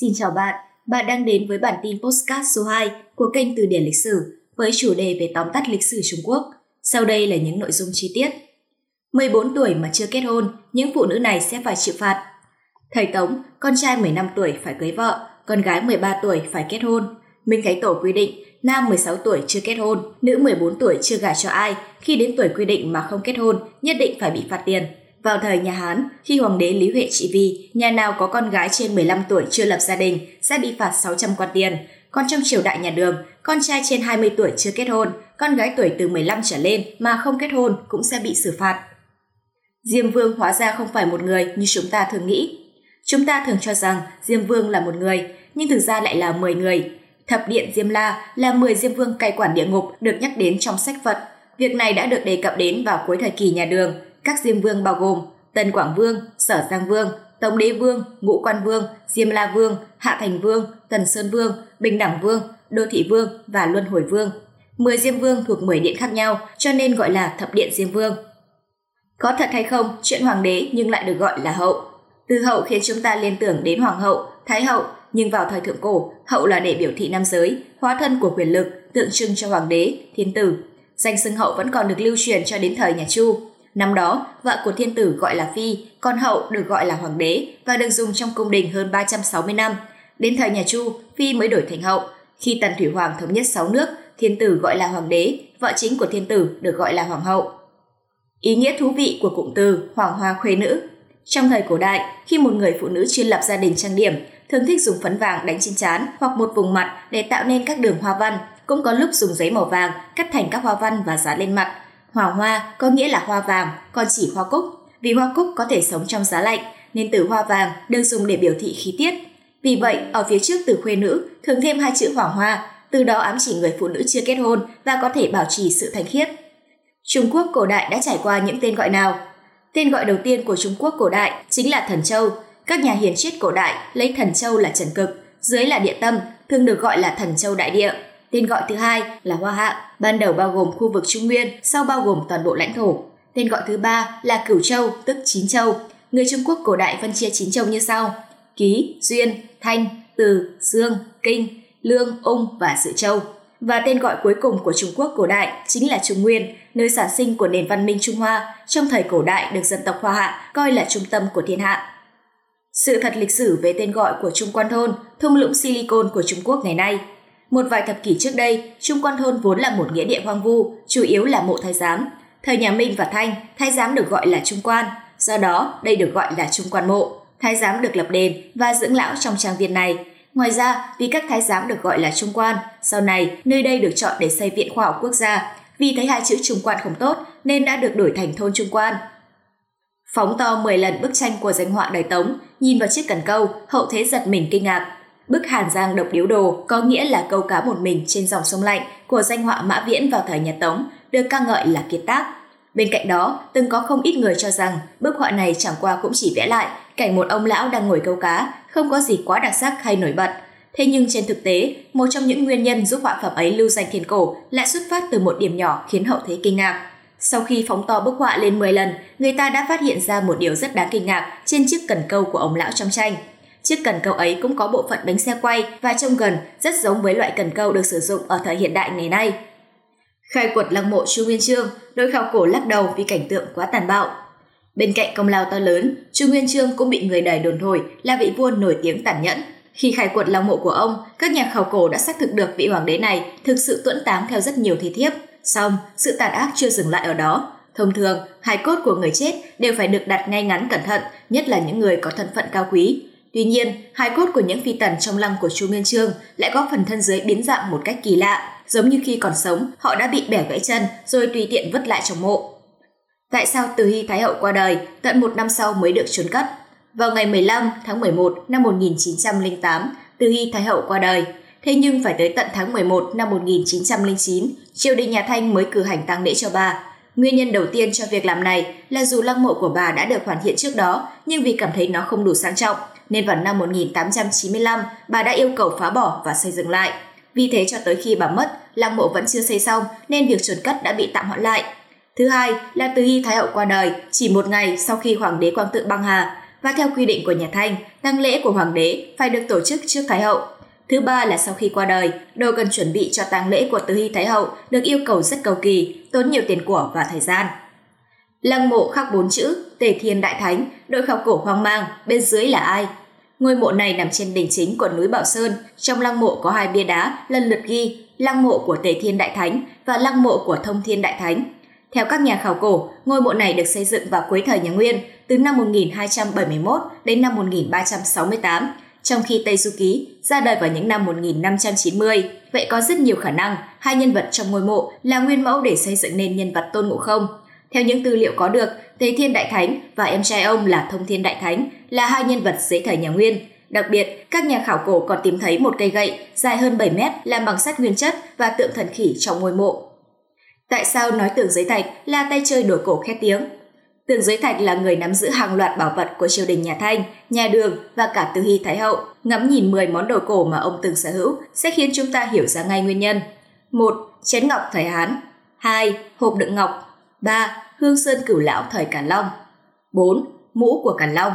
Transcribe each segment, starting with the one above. Xin chào bạn, bạn đang đến với bản tin Podcast số 2 của kênh Từ Điển Lịch Sử với chủ đề về tóm tắt lịch sử Trung Quốc. Sau đây là những nội dung chi tiết. 14 tuổi mà chưa kết hôn, những phụ nữ này sẽ phải chịu phạt. Thời Tống, con trai 15 tuổi phải cưới vợ, con gái 13 tuổi phải kết hôn. Minh Thái Tổ quy định, nam 16 tuổi chưa kết hôn, nữ 14 tuổi chưa gả cho ai, khi đến tuổi quy định mà không kết hôn, nhất định phải bị phạt tiền. Vào thời nhà Hán, khi hoàng đế Lý Huệ Trị Vi, nhà nào có con gái trên 15 tuổi chưa lập gia đình sẽ bị phạt 600 quan tiền. Còn trong triều đại nhà Đường, con trai trên 20 tuổi chưa kết hôn, con gái tuổi từ 15 trở lên mà không kết hôn cũng sẽ bị xử phạt. Diêm Vương hóa ra không phải một người như chúng ta thường nghĩ. Chúng ta thường cho rằng Diêm Vương là một người, nhưng thực ra lại là 10 người. Thập điện Diêm La là 10 Diêm Vương cai quản địa ngục được nhắc đến trong sách Phật. Việc này đã được đề cập đến vào cuối thời kỳ nhà Đường. Các Diêm Vương bao gồm Tần Quảng Vương, Sở Giang Vương, Tổng Đế Vương, Ngũ Quan Vương, Diêm La Vương, Hạ Thành Vương, Tần Sơn Vương, Bình Đẳng Vương, Đô Thị Vương và Luân Hồi Vương. 10 Diêm Vương thuộc 10 điện khác nhau cho nên gọi là Thập điện Diêm Vương. Có thật hay không, chuyện hoàng đế nhưng lại được gọi là hậu. Từ hậu khiến chúng ta liên tưởng đến hoàng hậu, thái hậu, nhưng vào thời thượng cổ, hậu là để biểu thị nam giới, hóa thân của quyền lực, tượng trưng cho hoàng đế, thiên tử. Danh xưng hậu vẫn còn được lưu truyền cho đến thời nhà Chu. Năm đó, vợ của thiên tử gọi là phi, còn hậu được gọi là hoàng đế và được dùng trong cung đình hơn 360 năm. Đến thời nhà Chu, phi mới đổi thành hậu. Khi Tần Thủy Hoàng thống nhất 6 nước, thiên tử gọi là hoàng đế, vợ chính của thiên tử được gọi là hoàng hậu. Ý nghĩa thú vị của cụm từ hoàng hoa khuê nữ. Trong thời cổ đại, khi một người phụ nữ chưa lập gia đình trang điểm, thường thích dùng phấn vàng đánh trên trán hoặc một vùng mặt để tạo nên các đường hoa văn, cũng có lúc dùng giấy màu vàng cắt thành các hoa văn và dán lên mặt. Hỏa hoa có nghĩa là hoa vàng, còn chỉ hoa cúc. Vì hoa cúc có thể sống trong giá lạnh, nên từ hoa vàng được dùng để biểu thị khí tiết. Vì vậy, ở phía trước từ khuê nữ thường thêm hai chữ hỏa hoa, từ đó ám chỉ người phụ nữ chưa kết hôn và có thể bảo trì sự thanh khiết. Trung Quốc cổ đại đã trải qua những tên gọi nào? Tên gọi đầu tiên của Trung Quốc cổ đại chính là Thần Châu. Các nhà hiền triết cổ đại lấy Thần Châu là trần cực, dưới là địa tâm, thường được gọi là Thần Châu đại địa. Tên gọi thứ hai là Hoa Hạ, ban đầu bao gồm khu vực Trung Nguyên, sau bao gồm toàn bộ lãnh thổ. Tên gọi thứ ba là Cửu Châu, tức Chín Châu. Người Trung Quốc cổ đại phân chia 9 châu như sau: Ký, Duyên, Thanh, Từ, Dương, Kinh, Lương, Ung và Dự Châu. Và tên gọi cuối cùng của Trung Quốc cổ đại chính là Trung Nguyên, nơi sản sinh của nền văn minh Trung Hoa, trong thời cổ đại được dân tộc Hoa Hạ coi là trung tâm của thiên hạ. Sự thật lịch sử về tên gọi của Trung Quan Thôn, thung lũng Silicon của Trung Quốc ngày nay. Một vài thập kỷ trước đây, Trung Quan Thôn vốn là một nghĩa địa hoang vu, chủ yếu là mộ thái giám. Thời nhà Minh và Thanh, thái giám được gọi là Trung Quan, do đó đây được gọi là Trung Quan Mộ. Thái giám được lập đền và dưỡng lão trong trang viên này. Ngoài ra, vì các thái giám được gọi là Trung Quan, sau này nơi đây được chọn để xây Viện Khoa học Quốc gia. Vì thấy hai chữ Trung Quan không tốt nên đã được đổi thành thôn Trung Quan. Phóng to 10 lần bức tranh của danh họa đời Tống, nhìn vào chiếc cần câu, hậu thế giật mình kinh ngạc. Bức Hàn Giang Độc Điếu Đồ có nghĩa là câu cá một mình trên dòng sông lạnh của danh họa Mã Viễn vào thời nhà Tống, được ca ngợi là kiệt tác. Bên cạnh đó, từng có không ít người cho rằng bức họa này chẳng qua cũng chỉ vẽ lại cảnh một ông lão đang ngồi câu cá, không có gì quá đặc sắc hay nổi bật. Thế nhưng trên thực tế, một trong những nguyên nhân giúp họa phẩm ấy lưu danh thiên cổ lại xuất phát từ một điểm nhỏ khiến hậu thế kinh ngạc. Sau khi phóng to bức họa lên 10 lần, người ta đã phát hiện ra một điều rất đáng kinh ngạc trên chiếc cần câu của ông lão trong tranh. Chiếc cần câu ấy cũng có bộ phận bánh xe quay và trông gần rất giống với loại cần câu được sử dụng ở thời hiện đại ngày nay. Khai quật lăng mộ Chu Nguyên Chương, đội khảo cổ lắc đầu vì cảnh tượng quá tàn bạo. Bên cạnh công lao to lớn, Chu Nguyên Chương cũng bị người đời đồn thổi là vị vua nổi tiếng tàn nhẫn. Khi khai quật lăng mộ của ông, các nhà khảo cổ đã xác thực được vị hoàng đế này thực sự tuẫn táng theo rất nhiều thi thiếp. Song, sự tàn ác chưa dừng lại ở đó. Thông thường, hài cốt của người chết đều phải được đặt ngay ngắn cẩn thận, nhất là những người có thân phận cao quý. Tuy nhiên, hài cốt của những phi tần trong lăng của Chu Miên Trương lại có phần thân dưới biến dạng một cách kỳ lạ, giống như khi còn sống, họ đã bị bẻ gãy chân rồi tùy tiện vứt lại trong mộ. Tại sao Từ Hy Thái Hậu qua đời, tận 1 năm sau mới được chôn cất? Vào ngày 15 tháng 11 năm 1908, Từ Hy Thái Hậu qua đời. Thế nhưng phải tới tận tháng 11 năm 1909, triều đình nhà Thanh mới cử hành tang lễ cho bà. Nguyên nhân đầu tiên cho việc làm này là dù lăng mộ của bà đã được hoàn thiện trước đó, nhưng vì cảm thấy nó không đủ sang trọng, nên vào năm 1895, bà đã yêu cầu phá bỏ và xây dựng lại. Vì thế cho tới khi bà mất, lăng mộ vẫn chưa xây xong nên việc chôn cất đã bị tạm hoãn lại. Thứ hai là Từ Hy Thái Hậu qua đời chỉ 1 ngày sau khi Hoàng đế Quang Tự băng hà. và theo quy định của nhà Thanh, tang lễ của hoàng đế phải được tổ chức trước Thái hậu. Thứ ba là sau khi qua đời, đồ cần chuẩn bị cho tang lễ của Từ Hy Thái hậu được yêu cầu rất cầu kỳ, tốn nhiều tiền của và thời gian. Lăng mộ khắc bốn chữ Thế Thiên Đại Thánh, đội khảo cổ hoang mang, bên dưới là ai? Ngôi mộ này nằm trên đỉnh chính của núi Bảo Sơn, trong lăng mộ có hai bia đá lần lượt ghi lăng mộ của Tề Thiên Đại Thánh và lăng mộ của Thông Thiên Đại Thánh. Theo các nhà khảo cổ, ngôi mộ này được xây dựng vào cuối thời nhà Nguyên, từ năm 1271 đến năm 1368, trong khi Tây Du Ký ra đời vào những năm 1590. Vậy có rất nhiều khả năng hai nhân vật trong ngôi mộ là nguyên mẫu để xây dựng nên nhân vật Tôn Ngộ Không. Theo những tư liệu có được, Tề Thiên Đại Thánh và em trai ông là Thông Thiên Đại Thánh là hai nhân vật dưới thời nhà Nguyên. Đặc biệt, các nhà khảo cổ còn tìm thấy một cây gậy dài hơn 7 mét làm bằng sắt nguyên chất và tượng thần khỉ trong ngôi mộ. Tại sao nói tượng giới thạch là tay chơi đồ cổ khét tiếng? Tượng giới thạch là người nắm giữ hàng loạt bảo vật của triều đình nhà Thanh, nhà Đường và cả Từ Hy Thái hậu. Ngắm nhìn 10 món đồ cổ mà ông từng sở hữu sẽ khiến chúng ta hiểu ra ngay nguyên nhân. 1. Chén ngọc thời Hán. 2. Hộp đựng ngọc. 3. Hương sơn cửu lão thời Càn Long. 4. Mũ của Càn Long.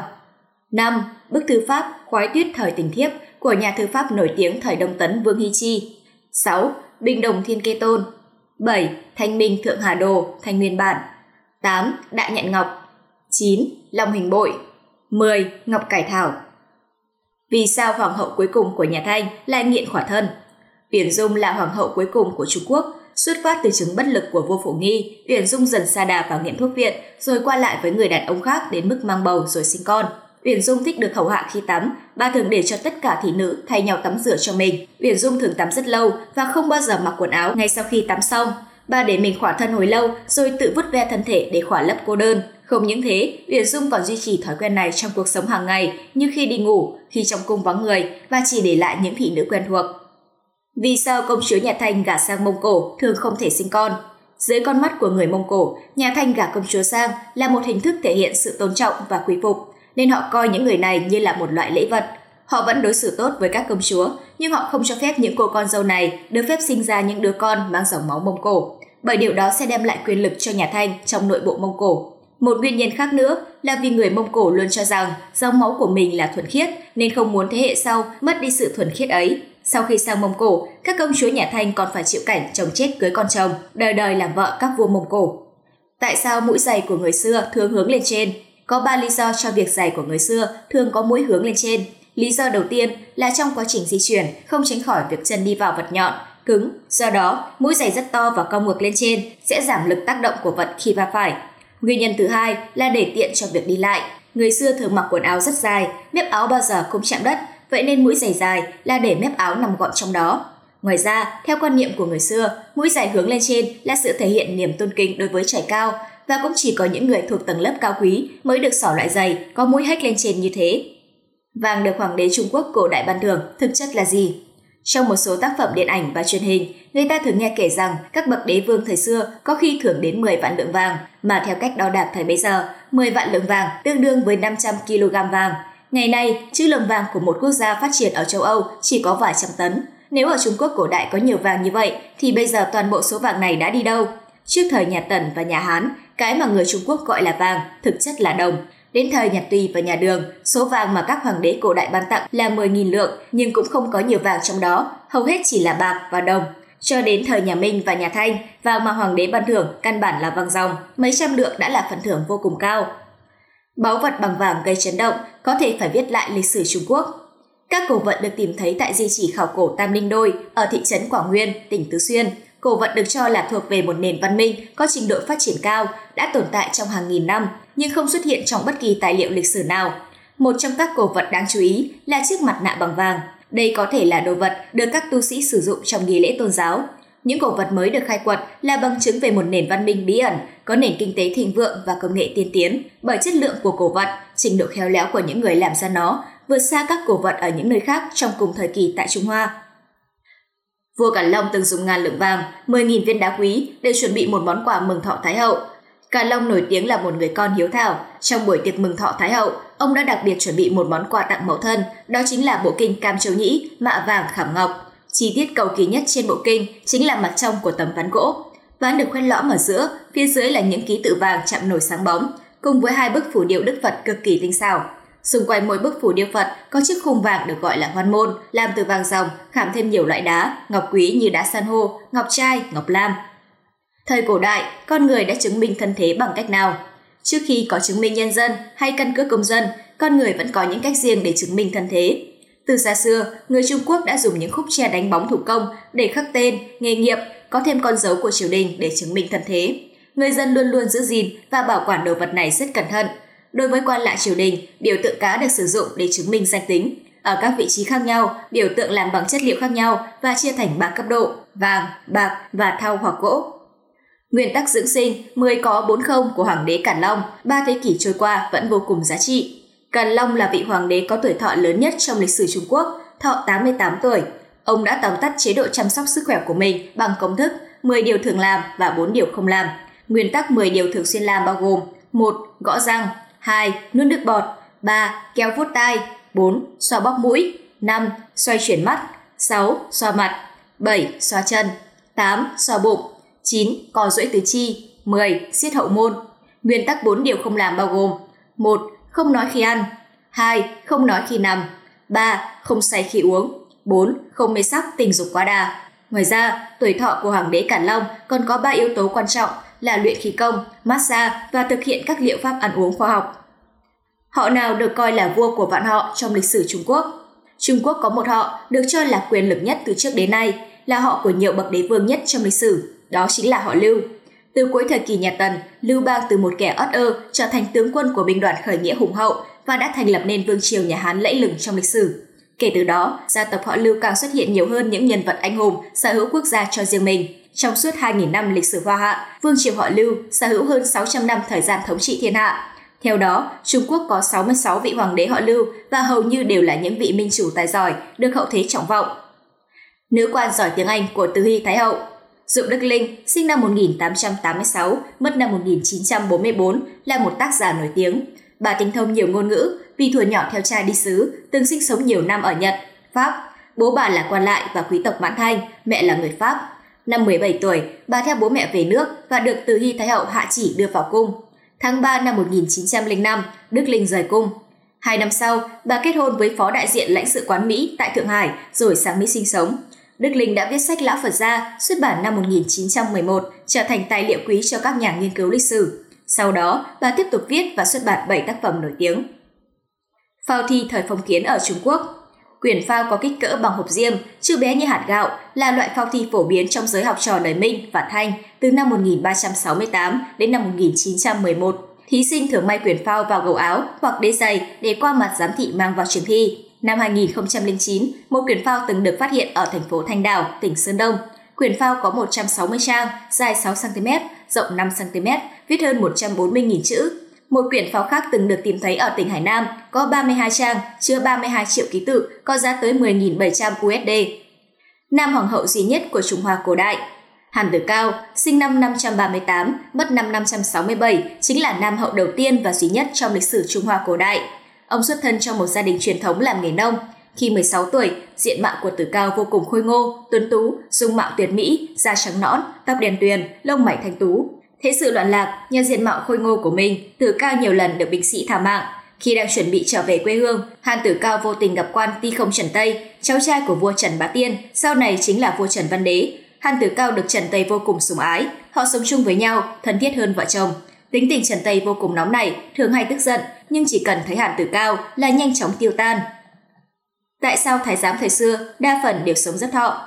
5. Bức thư pháp Khoái Tuyết thời Tình Thiếp của nhà thư pháp nổi tiếng thời Đông Tấn Vương Hy Chi. 6. Bình Đồng Thiên Kê Tôn. 7. Thanh Minh Thượng Hà Đồ, Thanh Nguyên Bản. 8. Đại Nhạn Ngọc. 9. Long Hình Bội. 10. Ngọc Cải Thảo. Vì sao hoàng hậu cuối cùng của nhà Thanh lại nghiện khỏa thân? Uyển Dung là hoàng hậu cuối cùng của Trung Quốc. Xuất phát từ chứng bất lực của Vô Phổ Nghi, Uyển Dung dần sa đà vào nghiện thuốc viện, rồi qua lại với người đàn ông khác đến mức mang bầu rồi sinh con. Uyển Dung thích được hầu hạ khi tắm, bà thường để cho tất cả thị nữ thay nhau tắm rửa cho mình. Uyển Dung thường tắm rất lâu và không bao giờ mặc quần áo ngay sau khi tắm xong. Bà để mình khỏa thân hồi lâu rồi tự vứt ve thân thể để khỏa lấp cô đơn. Không những thế, Uyển Dung còn duy trì thói quen này trong cuộc sống hàng ngày, như khi đi ngủ, khi trong cung vắng người và chỉ để lại những thị nữ quen thuộc. Vì sao công chúa nhà Thanh gả sang Mông Cổ thường không thể sinh con? Dưới con mắt của người Mông Cổ, nhà Thanh gả công chúa sang là một hình thức thể hiện sự tôn trọng và quý phục, nên họ coi những người này như là một loại lễ vật. Họ vẫn đối xử tốt với các công chúa, nhưng họ không cho phép những cô con dâu này được phép sinh ra những đứa con mang dòng máu Mông Cổ, bởi điều đó sẽ đem lại quyền lực cho nhà Thanh trong nội bộ Mông Cổ. Một nguyên nhân khác nữa là vì người Mông Cổ luôn cho rằng dòng máu của mình là thuần khiết, nên không muốn thế hệ sau mất đi sự thuần khiết ấy. Sau khi sang Mông Cổ, các công chúa nhà Thanh còn phải chịu cảnh chồng chết cưới con chồng, đời đời làm vợ các vua Mông Cổ. Tại sao mũi giày của người xưa thường hướng lên trên? Có 3 lý do cho việc giày của người xưa thường có mũi hướng lên trên. Lý do đầu tiên là trong quá trình di chuyển không tránh khỏi việc chân đi vào vật nhọn, cứng. Do đó, mũi giày rất to và cong ngược lên trên sẽ giảm lực tác động của vật khi va phải. Nguyên nhân thứ hai là để tiện cho việc đi lại. Người xưa thường mặc quần áo rất dài, mép áo bao giờ cũng chạm đất. Vậy nên mũi giày dài là để mép áo nằm gọn trong đó. Ngoài ra, theo quan niệm của người xưa, mũi giày hướng lên trên là sự thể hiện niềm tôn kính đối với trời cao, và cũng chỉ có những người thuộc tầng lớp cao quý mới được xỏ loại giày có mũi hếch lên trên như thế. Vàng được hoàng đế Trung Quốc cổ đại ban thưởng thực chất là gì? Trong một số tác phẩm điện ảnh và truyền hình, người ta thường nghe kể rằng các bậc đế vương thời xưa có khi thưởng đến 10 vạn lượng vàng, mà theo cách đo đạc thời bấy giờ, 10 vạn lượng vàng tương đương với 500 kg vàng. Ngày nay, trữ lượng vàng của một quốc gia phát triển ở châu Âu chỉ có vài trăm tấn. Nếu ở Trung Quốc cổ đại có nhiều vàng như vậy, thì bây giờ toàn bộ số vàng này đã đi đâu? Trước thời nhà Tần và nhà Hán, cái mà người Trung Quốc gọi là vàng thực chất là đồng. Đến thời nhà Tùy và nhà Đường, số vàng mà các hoàng đế cổ đại ban tặng là 10.000 lượng, nhưng cũng không có nhiều vàng trong đó, hầu hết chỉ là bạc và đồng. Cho đến thời nhà Minh và nhà Thanh, vàng mà hoàng đế ban thưởng căn bản là vàng ròng, mấy trăm lượng đã là phần thưởng vô cùng cao. Báu vật bằng vàng gây chấn động, có thể phải viết lại lịch sử Trung Quốc. Các cổ vật được tìm thấy tại di chỉ khảo cổ Tam Linh Đôi ở thị trấn Quảng Nguyên, tỉnh Tứ Xuyên. Cổ vật được cho là thuộc về một nền văn minh có trình độ phát triển cao, đã tồn tại trong hàng nghìn năm, nhưng không xuất hiện trong bất kỳ tài liệu lịch sử nào. Một trong các cổ vật đáng chú ý là chiếc mặt nạ bằng vàng. Đây có thể là đồ vật được các tu sĩ sử dụng trong nghi lễ tôn giáo. Những cổ vật mới được khai quật là bằng chứng về một nền văn minh bí ẩn, có nền kinh tế thịnh vượng và công nghệ tiên tiến, bởi chất lượng của cổ vật, trình độ khéo léo của những người làm ra nó vượt xa các cổ vật ở những nơi khác trong cùng thời kỳ tại Trung Hoa. Vua Càn Long từng dùng 1000 lượng vàng, 10.000 viên đá quý để chuẩn bị một món quà mừng thọ Thái hậu. Càn Long nổi tiếng là một người con hiếu thảo. Trong buổi tiệc mừng thọ Thái hậu, ông đã đặc biệt chuẩn bị một món quà tặng mẫu thân, đó chính là bộ kinh Cam Châu Nhĩ, mạ vàng khảm ngọc. Chi tiết cầu kỳ nhất trên bộ kinh chính là mặt trong của tấm ván gỗ. Ván được khoét lõm ở giữa, phía dưới là những ký tự vàng chạm nổi sáng bóng, cùng với hai bức phù điêu Đức Phật cực kỳ tinh xảo. Xung quanh mỗi bức phủ điêu Phật có chiếc khung vàng được gọi là hoan môn, làm từ vàng ròng, khảm thêm nhiều loại đá, ngọc quý như đá san hô, ngọc trai, ngọc lam. Thời cổ đại, con người đã chứng minh thân thế bằng cách nào? Trước khi có chứng minh nhân dân hay căn cước công dân, con người vẫn có những cách riêng để chứng minh thân thế. Từ xa xưa, người Trung Quốc đã dùng những khúc tre đánh bóng thủ công để khắc tên, nghề nghiệp, có thêm con dấu của triều đình để chứng minh thân thế. Người dân luôn luôn giữ gìn và bảo quản đồ vật này rất cẩn thận. Đối với quan lại triều đình, biểu tượng cá được sử dụng để chứng minh danh tính. Ở các vị trí khác nhau, biểu tượng làm bằng chất liệu khác nhau và chia thành 3 cấp độ: vàng, bạc và thau hoặc gỗ. Nguyên tắc dưỡng sinh 10 có 4 không của hoàng đế Càn Long 3 thế kỷ trôi qua vẫn vô cùng giá trị. Càn Long là vị hoàng đế có tuổi thọ lớn nhất trong lịch sử Trung Quốc, thọ 88 tuổi. Ông đã tóm tắt chế độ chăm sóc sức khỏe của mình bằng công thức 10 điều thường làm và 4 điều không làm. Nguyên tắc 10 điều thường xuyên làm bao gồm: 1. Gõ răng, 2. Nuốt nước bọt, 3. Kéo vuốt tai, 4. Xoa bóp mũi, 5. Xoay chuyển mắt, 6. Xoa mặt, 7. Xoa chân, 8. Xoa bụng, 9. Co duỗi tứ chi, 10. Siết hậu môn. Nguyên tắc 4 điều không làm bao gồm: 1. Không nói khi ăn, 2. Không nói khi nằm, 3. Không say khi uống, 4. Không mê sắc tình dục quá đà. Ngoài ra, tuổi thọ của hoàng đế Càn Long còn có 3 yếu tố quan trọng là luyện khí công, massage và thực hiện các liệu pháp ăn uống khoa học. Họ nào được coi là vua của vạn họ trong lịch sử Trung Quốc? Trung Quốc có một họ được cho là quyền lực nhất từ trước đến nay, là họ của nhiều bậc đế vương nhất trong lịch sử, đó chính là họ Lưu. Từ cuối thời kỳ nhà Tần, Lưu Bang từ một kẻ uất ơ trở thành tướng quân của binh đoàn khởi nghĩa hùng hậu và đã thành lập nên vương triều nhà Hán lẫy lừng trong lịch sử. Kể từ đó, gia tộc họ Lưu càng xuất hiện nhiều hơn những nhân vật anh hùng sở hữu quốc gia cho riêng mình. Trong suốt 2.000 năm lịch sử Hoa Hạ, vương triều họ Lưu sở hữu hơn 600 năm thời gian thống trị thiên hạ. Theo đó, Trung Quốc có 66 vị hoàng đế họ Lưu và hầu như đều là những vị minh chủ tài giỏi, được hậu thế trọng vọng. Nữ quan giỏi tiếng Anh của Từ Hy Thái Hậu. Dụng Đức Linh, sinh năm 1886, mất năm 1944, là một tác giả nổi tiếng. Bà tinh thông nhiều ngôn ngữ, vì thuở nhỏ theo cha đi xứ, từng sinh sống nhiều năm ở Nhật, Pháp. Bố bà là quan lại và quý tộc Mãn Thanh, mẹ là người Pháp. Năm 17 tuổi, bà theo bố mẹ về nước và được Từ Hy Thái Hậu hạ chỉ đưa vào cung. Tháng 3 năm 1905, Đức Linh rời cung. 2 năm sau, bà kết hôn với phó đại diện lãnh sự quán Mỹ tại Thượng Hải rồi sang Mỹ sinh sống. Đức Linh đã viết sách Lão Phật Gia, xuất bản năm 1911, trở thành tài liệu quý cho các nhà nghiên cứu lịch sử. Sau đó, bà tiếp tục viết và xuất bản 7 tác phẩm nổi tiếng. Phao thi thời phong kiến ở Trung Quốc. Quyển phao có kích cỡ bằng hộp diêm, chứ bé như hạt gạo, là loại phao thi phổ biến trong giới học trò đời Minh và Thanh từ năm 1368 đến năm 1911. Thí sinh thường may quyển phao vào gầu áo hoặc đế giày để qua mặt giám thị mang vào trường thi. Năm 2009, một quyển phao từng được phát hiện ở thành phố Thanh Đảo, tỉnh Sơn Đông. Quyển phao có 160 trang, dài 6cm, rộng 5cm, viết hơn 140.000 chữ. Một quyển phao khác từng được tìm thấy ở tỉnh Hải Nam, có 32 trang, chứa 32 triệu ký tự, có giá tới 10.700 USD. Nam hoàng hậu duy nhất của Trung Hoa cổ đại. Hàn Tử Cao, sinh năm 538, mất năm 567, chính là Nam hậu đầu tiên và duy nhất trong lịch sử Trung Hoa cổ đại. Ông xuất thân trong một gia đình truyền thống làm nghề nông. Khi 16 tuổi, diện mạo của Tử Cao vô cùng khôi ngô, tuấn tú, dung mạo tuyệt mỹ, da trắng nõn, tóc đen tuyền, lông mày thanh tú. Thế sự loạn lạc, nhờ diện mạo khôi ngô của mình, Tử Cao nhiều lần được binh sĩ tha mạng. Khi đang chuẩn bị trở về quê hương, Hàn Tử Cao vô tình gặp quan Ti Không Trần Tây, cháu trai của vua Trần Bá Tiên, sau này chính là vua Trần Văn Đế. Hàn Tử Cao được Trần Tây vô cùng sủng ái, họ sống chung với nhau, thân thiết hơn vợ chồng. Tính tình Trần Tây vô cùng nóng nảy, thường hay tức giận, nhưng chỉ cần thấy Hàn Tử Cao là nhanh chóng tiêu tan. Tại sao thái giám thời xưa đa phần đều sống rất thọ?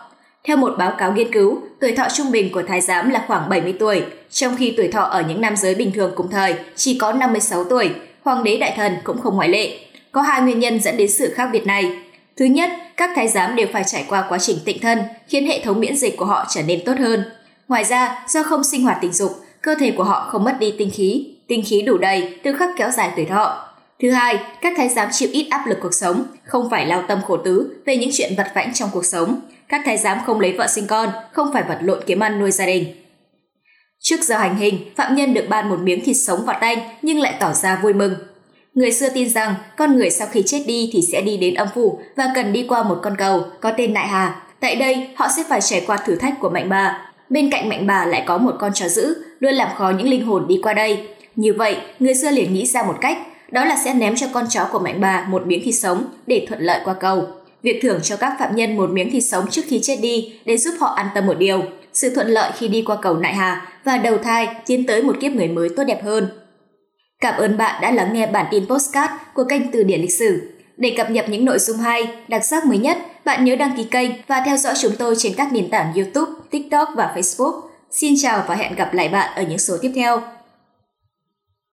Theo một báo cáo nghiên cứu, tuổi thọ trung bình của thái giám là khoảng 70 tuổi, trong khi tuổi thọ ở những nam giới bình thường cùng thời chỉ có 56 tuổi, hoàng đế đại thần cũng không ngoại lệ. Có 2 nguyên nhân dẫn đến sự khác biệt này. Thứ nhất, các thái giám đều phải trải qua quá trình tịnh thân, khiến hệ thống miễn dịch của họ trở nên tốt hơn. Ngoài ra, do không sinh hoạt tình dục, cơ thể của họ không mất đi tinh khí đủ đầy, tự khắc kéo dài tuổi thọ. Thứ hai, các thái giám chịu ít áp lực cuộc sống, không phải lao tâm khổ tứ về những chuyện vặt vãnh trong cuộc sống. Các thái giám không lấy vợ sinh con, không phải vật lộn kiếm ăn nuôi gia đình. Trước giờ hành hình, phạm nhân được ban một miếng thịt sống vào tay nhưng lại tỏ ra vui mừng. Người xưa tin rằng con người sau khi chết đi thì sẽ đi đến âm phủ và cần đi qua một con cầu có tên Nại Hà. Tại đây, họ sẽ phải trải qua thử thách của mạnh bà. Bên cạnh mạnh bà lại có một con chó dữ, luôn làm khó những linh hồn đi qua đây. Như vậy, người xưa liền nghĩ ra một cách, đó là sẽ ném cho con chó của mạnh bà một miếng thịt sống để thuận lợi qua cầu. Việc thưởng cho các phạm nhân một miếng thịt sống trước khi chết đi để giúp họ an tâm một điều, sự thuận lợi khi đi qua cầu Nại Hà và đầu thai tiến tới một kiếp người mới tốt đẹp hơn. Cảm ơn bạn đã lắng nghe bản tin podcast của kênh Từ Điển Lịch Sử. Để cập nhật những nội dung hay, đặc sắc mới nhất, bạn nhớ đăng ký kênh và theo dõi chúng tôi trên các nền tảng YouTube, TikTok và Facebook. Xin chào và hẹn gặp lại bạn ở những số tiếp theo.